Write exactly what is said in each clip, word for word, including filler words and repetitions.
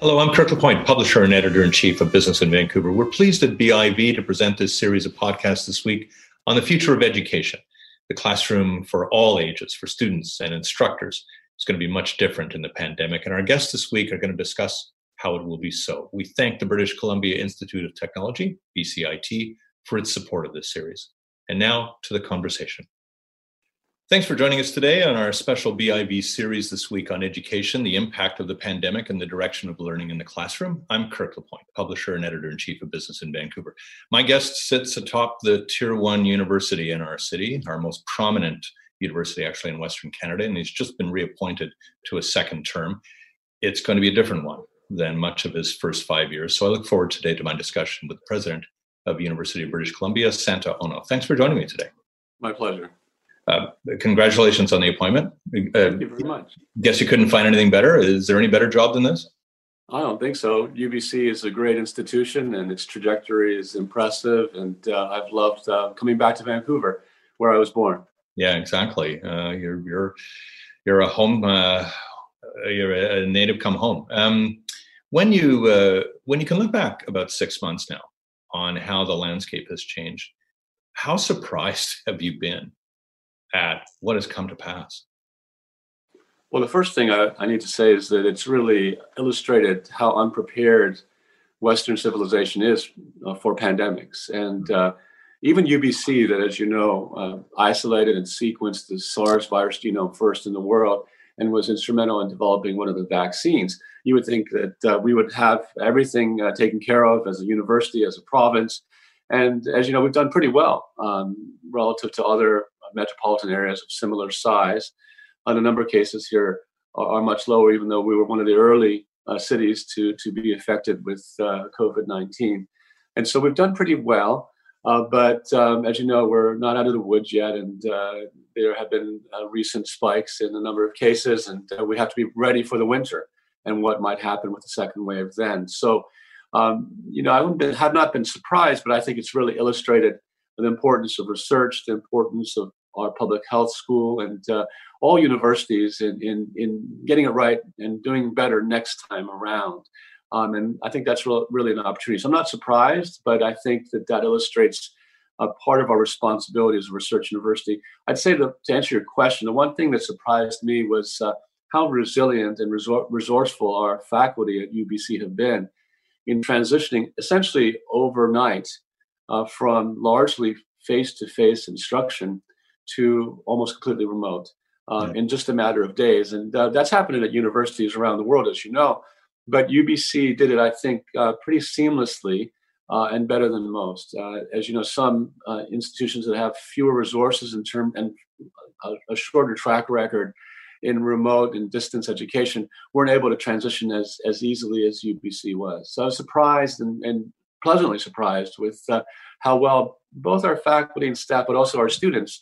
Hello, I'm Kirk LaPointe, publisher and editor-in-chief of Business in Vancouver. We're pleased at B I V to present this series of podcasts this week on the future of education, the classroom for all ages, for students and instructors. It's going to be much different in the pandemic, and our guests this week are going to discuss how it will be so. We thank the British Columbia Institute of Technology, B C I T, for its support of this series. And now to the conversation. Thanks for joining us today on our special B I V series this week on education, the impact of the pandemic and the direction of learning in the classroom. I'm Kirk LaPointe, publisher and editor-in-chief of Business in Vancouver. My guest sits atop the tier one university in our city, our most prominent university actually in Western Canada, and he's just been reappointed to a second term. It's going to be a different one than much of his first five years. So I look forward today to my discussion with the president of University of British Columbia, Santa Ono. Thanks for joining me today. My pleasure. Uh, congratulations on the appointment. Uh, Thank you very much. Guess you couldn't find anything better. Is there any better job than this? I don't think so. U B C is a great institution and its trajectory is impressive. And uh, I've loved uh, coming back to Vancouver, where I was born. Yeah, exactly. Uh, you're you're you're a home. Uh, you're a native come home. Um, when you uh, when you can look back about six months now on how the landscape has changed, how surprised have you been at what has come to pass? Well, the first thing I, I need to say is that it's really illustrated how unprepared Western civilization is uh, for pandemics. And uh, even U B C, that, as you know, uh, isolated and sequenced the SARS virus genome first in the world and was instrumental in developing one of the vaccines, you would think that uh, we would have everything uh, taken care of as a university, as a province. And as you know, we've done pretty well um, relative to other metropolitan areas of similar size. And a number of cases here are, are much lower, even though we were one of the early uh, cities to, to be affected with uh, COVID nineteen. And so we've done pretty well. Uh, but um, as you know, we're not out of the woods yet. And uh, there have been uh, recent spikes in a number of cases. And uh, we have to be ready for the winter and what might happen with the second wave then. So, um, you know, I wouldn't be, have not been surprised, but I think it's really illustrated the importance of research, the importance of our public health school, and uh, all universities in, in in getting it right and doing better next time around. Um, and I think that's re- really an opportunity. So I'm not surprised, but I think that that illustrates a part of our responsibility as a research university. I'd say that to answer your question, the one thing that surprised me was uh, how resilient and resor- resourceful our faculty at U B C have been in transitioning essentially overnight uh, from largely face-to-face instruction to almost completely remote uh, yeah. in just a matter of days. And uh, that's happening at universities around the world, as you know. But U B C did it, I think, uh, pretty seamlessly uh, and better than most. Uh, as you know, some uh, institutions that have fewer resources in term and a, a shorter track record in remote and distance education weren't able to transition as, as easily as U B C was. So I was surprised and, and pleasantly surprised with uh, how well both our faculty and staff, but also our students,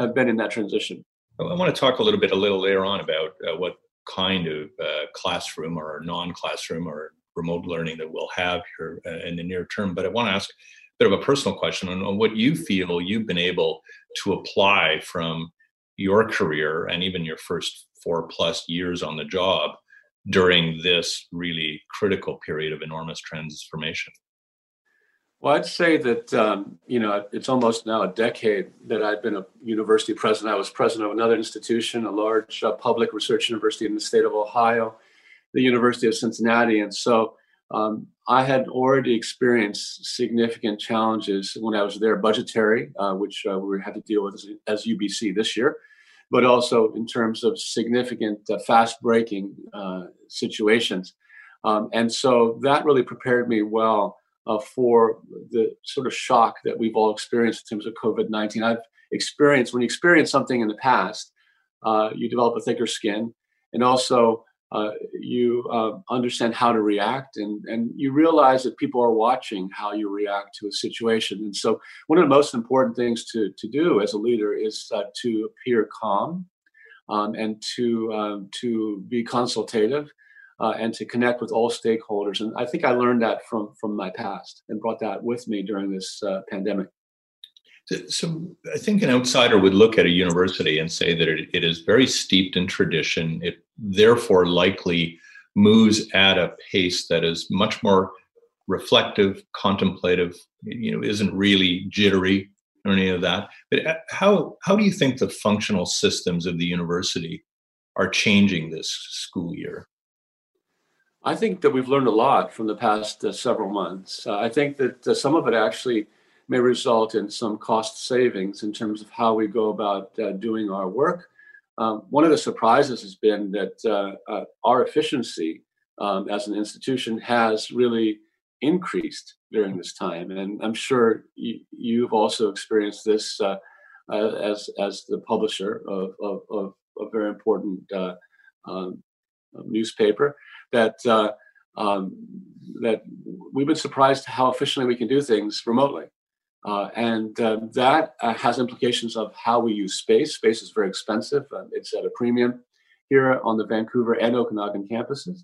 have been in that transition. I want to talk a little bit a little later on about uh, what kind of uh, classroom or non-classroom or remote learning that we'll have here uh, in the near term. But I want to ask a bit of a personal question on, on what you feel you've been able to apply from your career and even your first four plus years on the job during this really critical period of enormous transformation. Well, I'd say that, um, you know, it's almost now a decade that I've been a university president. I was president of another institution, a large uh, public research university in the state of Ohio, the University of Cincinnati. And so um, I had already experienced significant challenges when I was there, budgetary, uh, which uh, we had to deal with as, as U B C this year, but also in terms of significant uh, fast-breaking uh, situations. Um, and so that really prepared me well Uh, for the sort of shock that we've all experienced in terms of COVID nineteen. I've experienced, when you experience something in the past, uh, you develop a thicker skin, and also uh, you uh, understand how to react, and, and you realize that people are watching how you react to a situation. And so one of the most important things to, to do as a leader is uh, to appear calm um, and to, um, to be consultative, Uh, and to connect with all stakeholders. And I think I learned that from, from my past and brought that with me during this uh, pandemic. So I think an outsider would look at a university and say that it, it is very steeped in tradition. It therefore likely moves at a pace that is much more reflective, contemplative, you know, isn't really jittery or any of that. But how how do you think the functional systems of the university are changing this school year? I think that we've learned a lot from the past uh, several months. Uh, I think that uh, some of it actually may result in some cost savings in terms of how we go about uh, doing our work. Um, one of the surprises has been that uh, uh, our efficiency um, as an institution has really increased during this time. And I'm sure y- you've also experienced this uh, uh, as as the publisher of, of, of a very important uh, um, newspaper, that uh, um, that we've been surprised how efficiently we can do things remotely. Uh, and uh, that uh, has implications of how we use space. Space is very expensive. Uh, it's at a premium here on the Vancouver and Okanagan campuses.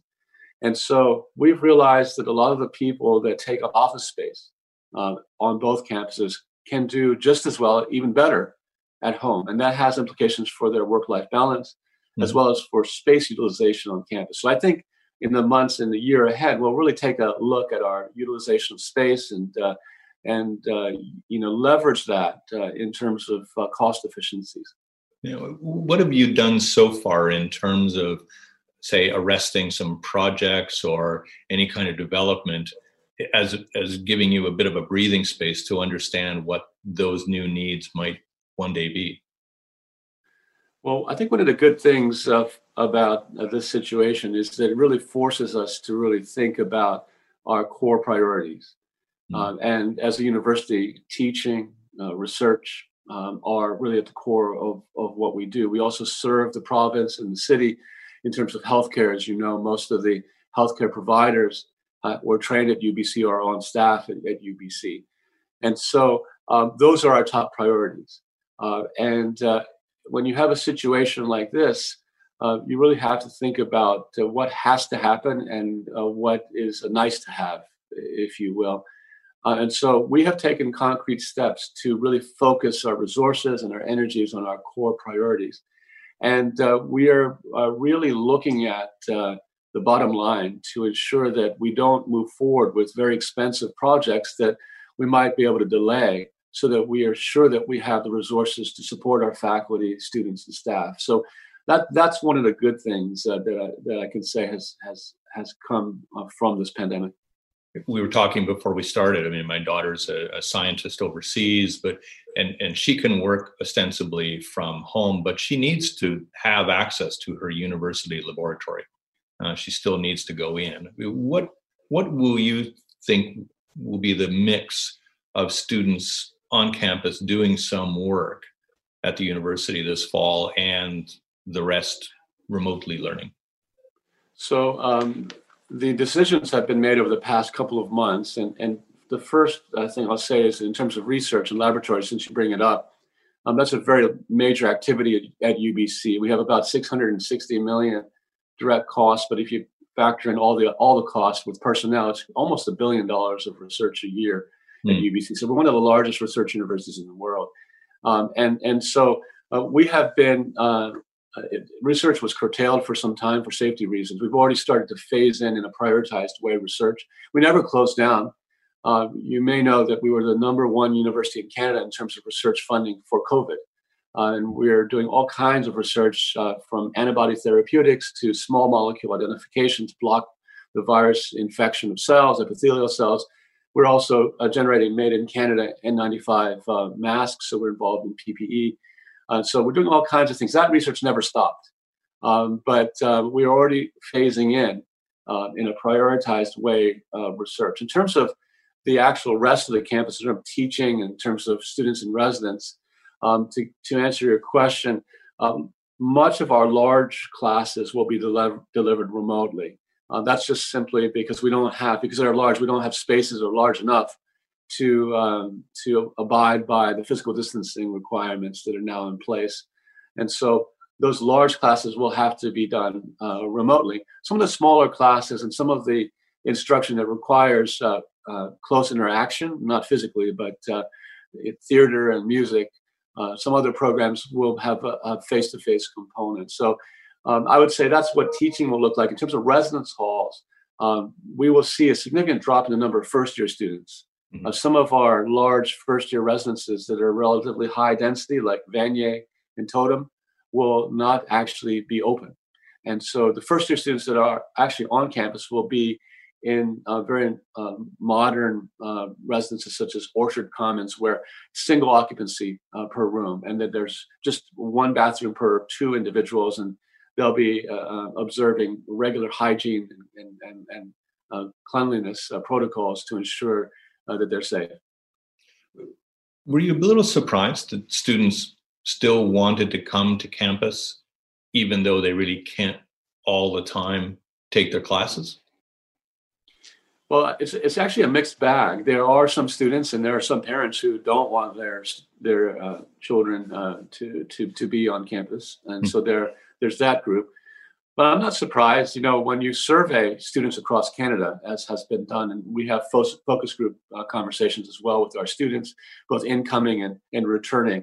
And so we've realized that a lot of the people that take up office space uh, on both campuses can do just as well, even better, at home. And that has implications for their work-life balance, mm-hmm. as well as for space utilization on campus. So I think in the months and the year ahead, we'll really take a look at our utilization of space and uh, and uh, you know leverage that uh, in terms of uh, cost efficiencies. You know, what have you done so far in terms of, say, arresting some projects or any kind of development as as giving you a bit of a breathing space to understand what those new needs might one day be? Well, I think one of the good things uh, about uh, this situation is that it really forces us to really think about our core priorities. Uh, and as a university, teaching, uh, research um, are really at the core of, of what we do. We also serve the province and the city in terms of healthcare. As you know, most of the healthcare providers uh, were trained at U B C or on staff at, at U B C. And so um, those are our top priorities. Uh, and uh, when you have a situation like this, uh, you really have to think about uh, what has to happen and uh, what is nice to have, if you will. Uh, and so we have taken concrete steps to really focus our resources and our energies on our core priorities. And uh, we are uh, really looking at uh, the bottom line to ensure that we don't move forward with very expensive projects that we might be able to delay, so that we are sure that we have the resources to support our faculty, students, and staff. So that that's one of the good things uh, that, I, that I can say has, has, has come uh, from this pandemic. We were talking before we started. I mean, my daughter's a, a scientist overseas, but and, and she can work ostensibly from home, but she needs to have access to her university laboratory. Uh, she still needs to go in. What what will you think will be the mix of students on campus doing some work at the university this fall and the rest remotely learning? So. Um... The decisions have been made over the past couple of months. And, and the first uh, thing I'll say is in terms of research and laboratories, since you bring it up, um, that's a very major activity at, at U B C. We have about six hundred sixty million direct costs, but if you factor in all the all the costs with personnel, it's almost a billion dollars of research a year mm. at U B C. So we're one of the largest research universities in the world. Um, and, and so uh, we have been... Uh, Uh, it, research was curtailed for some time for safety reasons. We've already started to phase in in a prioritized way research. We never closed down. Uh, you may know that we were the number one university in Canada in terms of research funding for COVID. Uh, and we're doing all kinds of research uh, from antibody therapeutics to small molecule identification to block the virus infection of cells, epithelial cells. We're also uh, generating made in Canada N ninety-five uh, masks, so we're involved in P P E. Uh, so we're doing all kinds of things. That research never stopped, um, but uh, we're already phasing in uh, in a prioritized way uh, research. In terms of the actual rest of the campus, in terms of teaching, in terms of students and residents, um, to, to answer your question, um, much of our large classes will be dele- delivered remotely. Uh, that's just simply because we don't have, because they're large, we don't have spaces that are large enough to um, to abide by the physical distancing requirements that are now in place. And so those large classes will have to be done uh, remotely. Some of the smaller classes and some of the instruction that requires uh, uh, close interaction, not physically, but uh, theater and music. Uh, some other programs will have a, a face-to-face component. So um, I would say that's what teaching will look like. In terms of residence halls, um, we will see a significant drop in the number of first-year students. Mm-hmm. Uh, some of our large first-year residences that are relatively high density, like Vanier and Totem, will not actually be open. And so the first-year students that are actually on campus will be in uh, very uh, modern uh, residences such as Orchard Commons, where single occupancy uh, per room, and that there's just one bathroom per two individuals, and they'll be uh, observing regular hygiene and, and, and uh, cleanliness uh, protocols to ensure uh, that they're safe. Were you a little surprised that students still wanted to come to campus, even though they really can't all the time take their classes? Well, it's it's actually a mixed bag. There are some students and there are some parents who don't want their their uh, children uh, to to to be on campus, and mm-hmm. so there there's that group. But I'm not surprised. You know, when you survey students across Canada, as has been done, and we have fo- focus group uh, conversations as well with our students, both incoming and, and returning.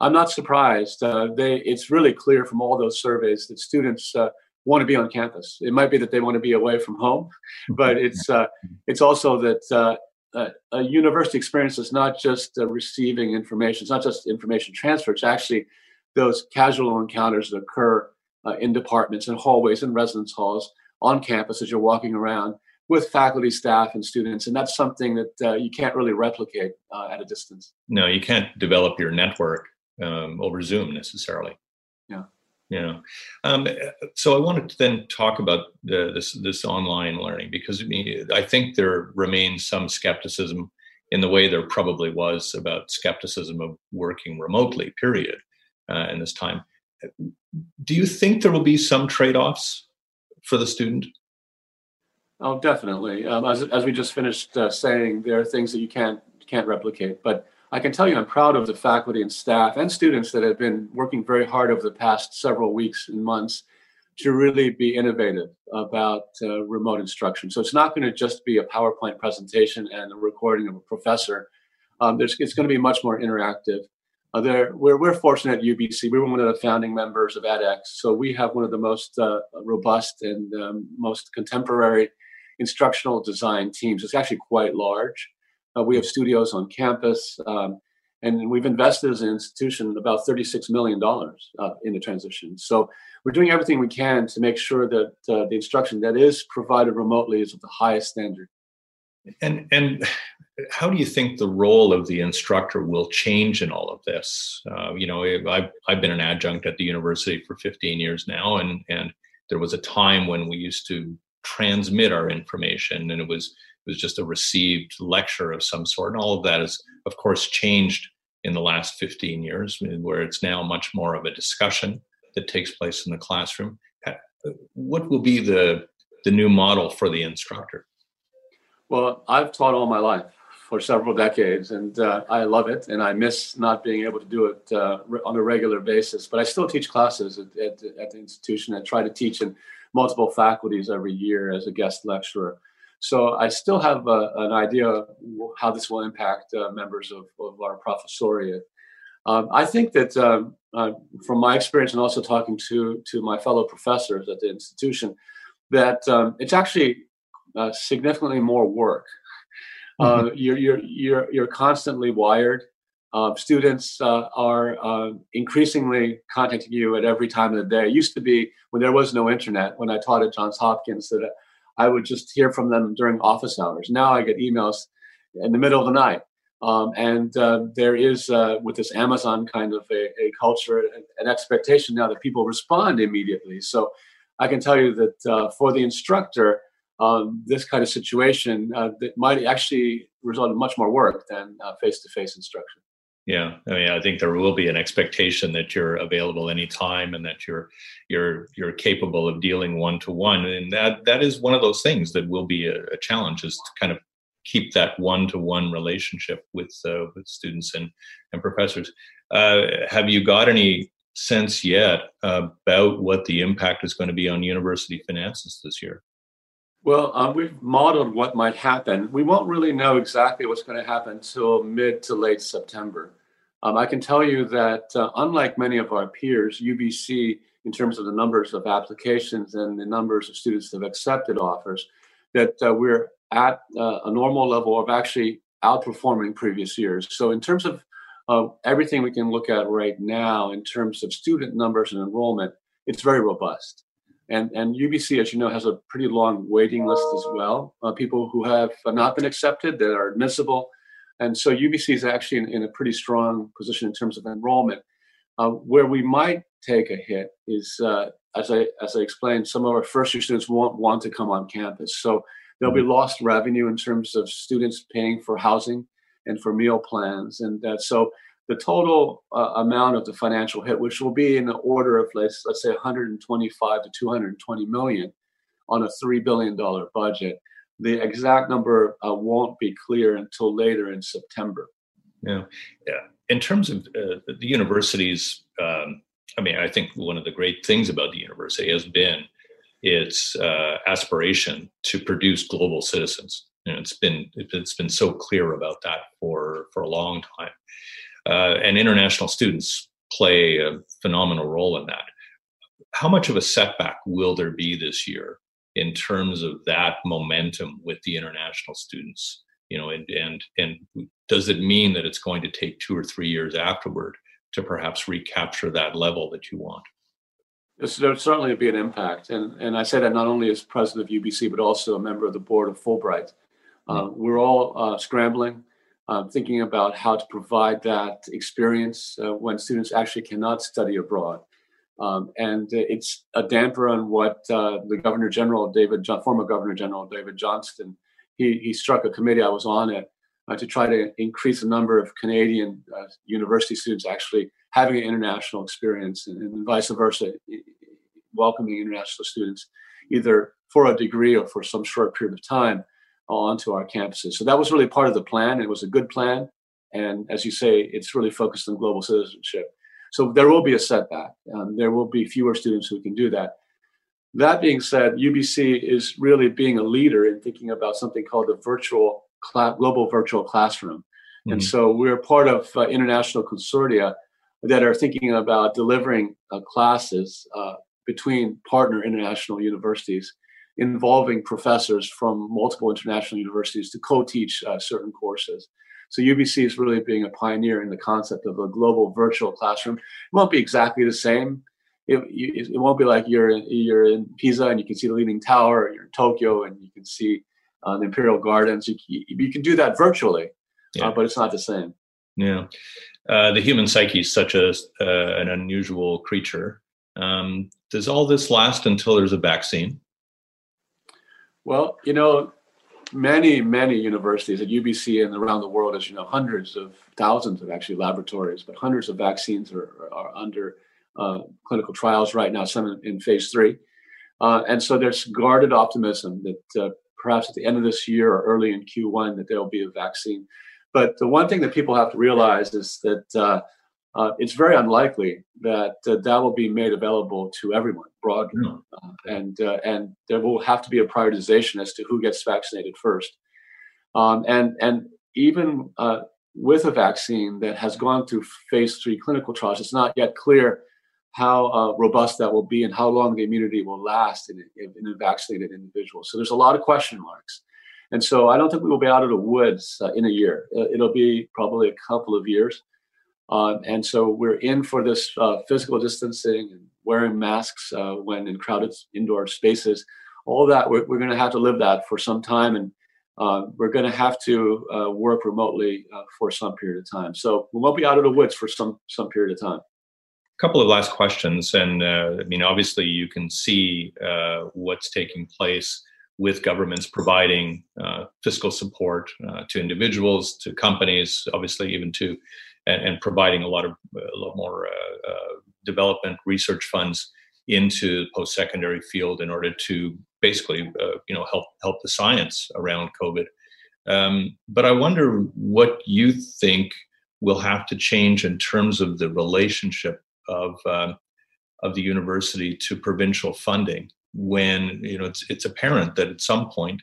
I'm not surprised. Uh, they it's really clear from all those surveys that students Uh, want to be on campus. It might be that they want to be away from home, but it's uh, it's also that uh, a, a university experience is not just uh, receiving information. It's not just information transfer. It's actually those casual encounters that occur uh, in departments and hallways and residence halls on campus as you're walking around with faculty, staff, and students. And that's something that uh, you can't really replicate uh, at a distance. No, you can't develop your network um, over Zoom necessarily. Yeah. Yeah. Um, so I wanted to then talk about the, this this online learning, because I think there remains some skepticism in the way there probably was about skepticism of working remotely, period, uh, in this time. Do you think there will be some trade-offs for the student? Oh, definitely. Um, as, as we just finished uh, saying, there are things that you can't can't replicate, but I can tell you I'm proud of the faculty and staff and students that have been working very hard over the past several weeks and months to really be innovative about uh, remote instruction. So it's not going to just be a PowerPoint presentation and a recording of a professor. Um, there's, it's going to be much more interactive. Uh, there, we're, we're fortunate at U B C. We were one of the founding members of edX. So we have one of the most uh, robust and um, most contemporary instructional design teams. It's actually quite large. Uh, we have studios on campus, um, and we've invested as an institution about thirty-six million dollars uh, in the transition. So we're doing everything we can to make sure that uh, the instruction that is provided remotely is of the highest standard. And and how do you think the role of the instructor will change in all of this? Uh, you know, I've, I've been an adjunct at the university for fifteen years now, and, and there was a time when we used to transmit our information, and it was It was just a received lecture of some sort. And all of that has, of course, changed in the last fifteen years, where it's now much more of a discussion that takes place in the classroom. What will be the, the new model for the instructor? Well, I've taught all my life for several decades, and uh, I love it. And I miss not being able to do it uh, on a regular basis. But I still teach classes at, at, at the institution. I try to teach in multiple faculties every year as a guest lecturer. So I still have uh, an idea of how this will impact uh, members of, of our professoriate. Um, I think that um, uh, from my experience and also talking to, to my fellow professors at the institution, that um, it's actually uh, significantly more work. Mm-hmm. Uh, you're, you're, you're, you're constantly wired. Uh, students uh, are uh, increasingly contacting you at every time of the day. It used to be when there was no internet, when I taught at Johns Hopkins, that I would just hear from them during office hours. Now I get emails in the middle of the night. Um, and uh, there is, uh, with this Amazon kind of a, a culture, an expectation now that people respond immediately. So I can tell you that uh, for the instructor, um, this kind of situation uh, that might actually result in much more work than uh, face-to-face instruction. Yeah, I mean, I think there will be an expectation that you're available anytime and that you're you're you're capable of dealing one to one, and that that is one of those things that will be a, a challenge, is to kind of keep that one to one relationship with uh, with students and and professors. Uh, have you got any sense yet about what the impact is going to be on university finances this year? Well, uh, we've modeled what might happen. We won't really know exactly what's going to happen till mid to late September. Um, I can tell you that uh, unlike many of our peers, U B C, in terms of the numbers of applications and the numbers of students that have accepted offers, that uh, we're at uh, a normal level of actually outperforming previous years. So in terms of uh, everything we can look at right now, in terms of student numbers and enrollment, it's very robust. And, and U B C, as you know, has a pretty long waiting list as well. Uh, people who have not been accepted, that are admissible. And so U B C is actually in, in a pretty strong position in terms of enrollment. Uh, where we might take a hit is, uh, as I as I explained, some of our first year students won't want to come on campus. So there'll be lost revenue in terms of students paying for housing and for meal plans. And uh, so the total uh, amount of the financial hit, which will be in the order of, let's, let's say, one hundred twenty-five to two hundred twenty million on a three billion dollars budget. The exact number uh, won't be clear until later in September. Yeah, yeah. In terms of uh, the universities, um, I mean, I think one of the great things about the university has been its uh, aspiration to produce global citizens. You know, it's been it's been so clear about that for, for a long time. Uh, and international students play a phenomenal role in that. How much of a setback will there be this year in terms of that momentum with the international students? You know, and and and does it mean that it's going to take two or three years afterward to perhaps recapture that level that you want? So there would certainly be an impact, and and I say that not only as president of U B C but also a member of the board of Fulbright. Mm-hmm. Uh, we're all uh, scrambling. Uh, thinking about how to provide that experience uh, when students actually cannot study abroad. Um, and it's a damper on what uh, the Governor General, David, former Governor General David Johnston, he, he struck a committee, I was on it, uh, to try to increase the number of Canadian uh, university students actually having an international experience and, and vice versa, welcoming international students either for a degree or for some short period of time onto our campuses. So that was really part of the plan. It was a good plan. And as you say, it's really focused on global citizenship. So there will be a setback. Um, there will be fewer students who can do that. That being said, U B C is really being a leader in thinking about something called the virtual cl- global virtual classroom. Mm-hmm. And so we're part of uh, international consortia that are thinking about delivering uh, classes uh, between partner international universities, involving professors from multiple international universities to co-teach uh, certain courses. So U B C is really being a pioneer in the concept of a global virtual classroom. It won't be exactly the same. It, it won't be like you're in, you're in Pisa and you can see the Leaning Tower, or you're in Tokyo and you can see uh, the Imperial Gardens. You, you can do that virtually, yeah. uh, but it's not the same. Yeah, uh, the human psyche is such a, uh, an unusual creature. Um, does all this last until there's a vaccine? Well, you know, many, many universities at U B C and around the world, as you know, hundreds of thousands of actually laboratories, but hundreds of vaccines are, are under uh, clinical trials right now, some in, in phase three. Uh, and so there's guarded optimism that uh, perhaps at the end of this year or early in Q one that there will be a vaccine. But the one thing that people have to realize is that uh, uh, it's very unlikely that uh, that will be made available to everyone broadly. Yeah. Uh, and uh, and there will have to be a prioritization as to who gets vaccinated first. Um, and and even uh, with a vaccine that has gone through phase three clinical trials, it's not yet clear how uh, robust that will be and how long the immunity will last in, in, in a vaccinated individual. So there's a lot of question marks. And so I don't think we will be out of the woods uh, in a year. It'll be probably a couple of years. Uh, and so we're in for this uh, physical distancing and wearing masks uh, when in crowded indoor spaces. All that, we're, we're going to have to live that for some time. And uh, we're going to have to uh, work remotely uh, for some period of time. So we won't be out of the woods for some some period of time. A couple of last questions. And uh, I mean, obviously, you can see uh, what's taking place with governments providing uh, fiscal support uh, to individuals, to companies, obviously, even to And, and providing a lot of a lot more uh, uh, development research funds into the post-secondary field in order to basically, uh, you know, help help the science around COVID. Um, but I wonder what you think will have to change in terms of the relationship of uh, of the university to provincial funding when, you know, it's it's apparent that at some point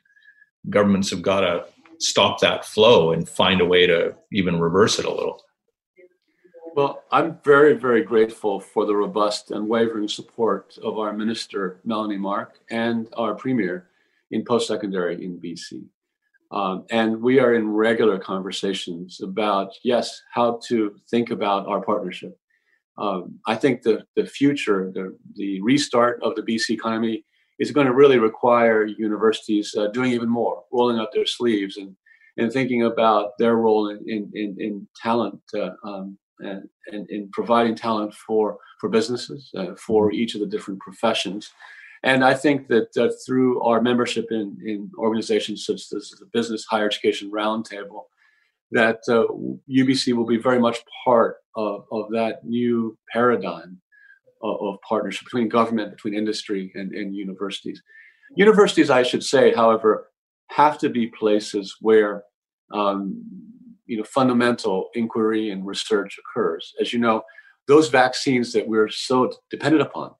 governments have got to stop that flow and find a way to even reverse it a little. Well, I'm very, very grateful for the robust and unwavering support of our Minister, Melanie Mark, and our Premier in post-secondary in B C. Um, and we are in regular conversations about, yes, how to think about our partnership. Um, I think the, the future, the, the restart of the B C economy is going to really require universities uh, doing even more, rolling up their sleeves and, and thinking about their role in, in, in, in talent uh, um, and in providing talent for, for businesses, uh, for each of the different professions. And I think that uh, through our membership in, in organizations such as the Business Higher Education Roundtable, that uh, U B C will be very much part of, of that new paradigm of, of partnership between government, between industry, and, and universities. Universities, I should say, however, have to be places where um, you know, fundamental inquiry and research occurs. As you know, those vaccines that we're so dependent upon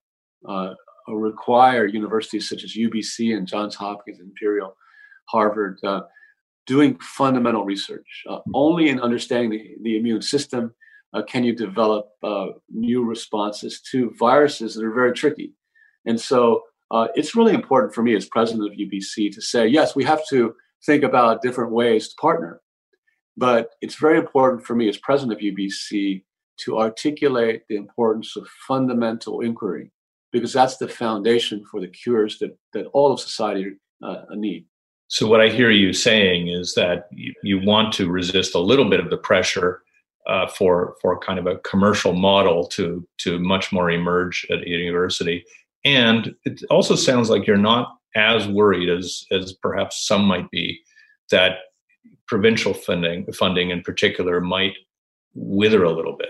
uh, require universities such as U B C and Johns Hopkins, Imperial, Harvard, uh, doing fundamental research. Uh, only in understanding the, the immune system uh, can you develop uh, new responses to viruses that are very tricky. And so uh, it's really important for me as president of U B C to say, yes, we have to think about different ways to partner. But it's very important for me as president of U B C to articulate the importance of fundamental inquiry, because that's the foundation for the cures that, that all of society uh, need. So what I hear you saying is that you, you want to resist a little bit of the pressure uh, for for kind of a commercial model to to much more emerge at a university. And it also sounds like you're not as worried as as perhaps some might be that provincial funding, funding in particular, might wither a little bit.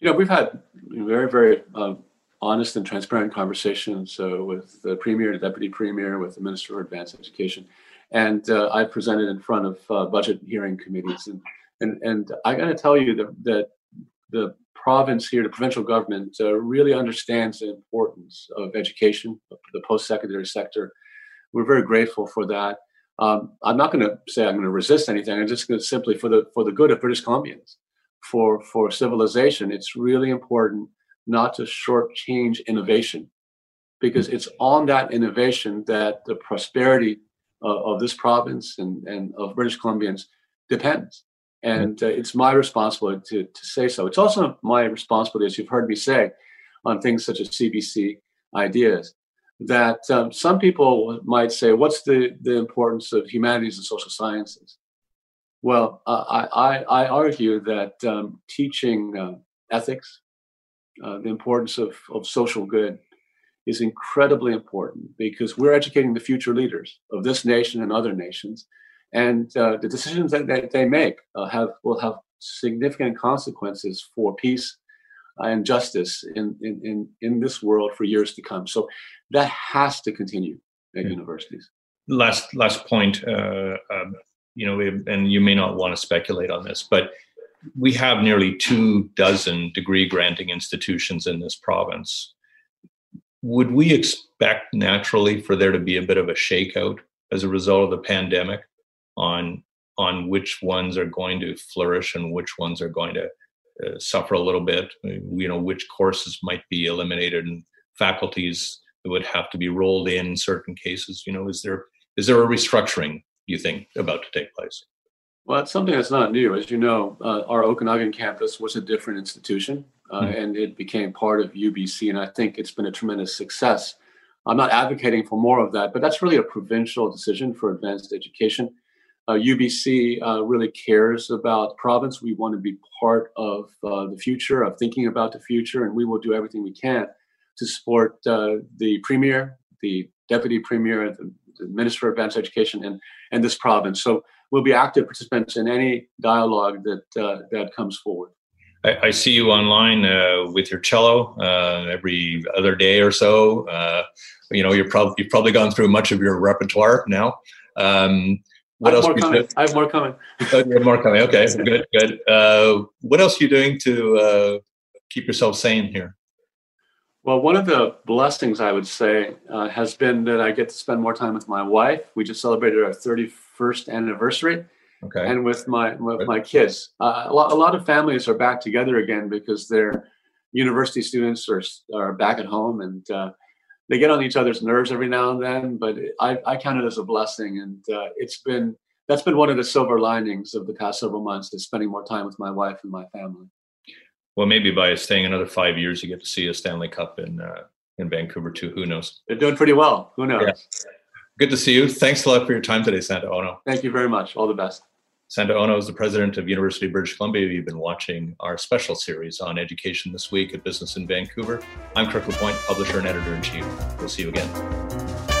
You know, we've had very, very uh, honest and transparent conversations uh, with the Premier, the Deputy Premier, with the Minister for Advanced Education. And uh, I presented in front of uh, budget hearing committees. And and, and I got to tell you that, that the province here, the provincial government, uh, really understands the importance of education, the post-secondary sector. We're very grateful for that. Um, I'm not going to say I'm going to resist anything. I'm just going to simply, for the for the good of British Columbians, for for civilization, it's really important not to shortchange innovation, because it's on that innovation that the prosperity of, of this province and, and of British Columbians depends. And uh, it's my responsibility to, to say so. It's also my responsibility, as you've heard me say, on things such as C B C ideas, that um, some people might say, what's the, the importance of humanities and social sciences? Well, uh, I, I argue that um, teaching uh, ethics, Uh, the importance of, of social good is incredibly important, because we're educating the future leaders of this nation and other nations. And uh, the decisions that, that they make uh, have will have significant consequences for peace and justice in, in, in, in this world for years to come. So that has to continue at yeah. universities. Last, last point, uh, um, you know, and you may not want to speculate on this, but we have nearly two dozen degree-granting institutions in this province. Would we expect naturally for there to be a bit of a shakeout as a result of the pandemic on on which ones are going to flourish and which ones are going to uh, suffer a little bit? You know, which courses might be eliminated and faculties that would have to be rolled in, in certain cases. You know, is there is there a restructuring, you think, about to take place? Well, it's something that's not new. As you know, uh, our Okanagan campus was a different institution, uh, mm-hmm. and it became part of U B C, and I think it's been a tremendous success. I'm not advocating for more of that, but that's really a provincial decision for advanced education. Uh, U B C uh, really cares about the province. We want to be part of uh, the future, of thinking about the future, and we will do everything we can to support uh, the Premier, the Deputy Premier, the, the Minister for Advanced Education, and, and this province. So we'll be active participants in any dialogue that uh, that comes forward. I, I see you online uh, with your cello uh, every other day or so. Uh, you know, you're probably you've probably gone through much of your repertoire now. Um, what I have else? More you I have more coming. Oh, you have more coming. Okay, good, good. Uh, what else are you doing to uh, keep yourself sane here? Well, one of the blessings, I would say, uh, has been that I get to spend more time with my wife. We just celebrated our thirty-first anniversary. Okay. And with my with my kids. Uh, a, lot, a lot of families are back together again because their university students are are back at home, and uh, they get on each other's nerves every now and then. But I, I count it as a blessing, and uh, it's been that's been one of the silver linings of the past several months, is spending more time with my wife and my family. Well, maybe by staying another five years, you get to see a Stanley Cup in uh, in Vancouver too. Who knows? They're doing pretty well. Who knows? Yeah. Good to see you. Thanks a lot for your time today, Santa Ono. Thank you very much. All the best. Santa Ono is the president of University of British Columbia. You've been watching our special series on education this week at Business in Vancouver. I'm Kirk LaPointe, publisher and editor-in-chief. We'll see you again.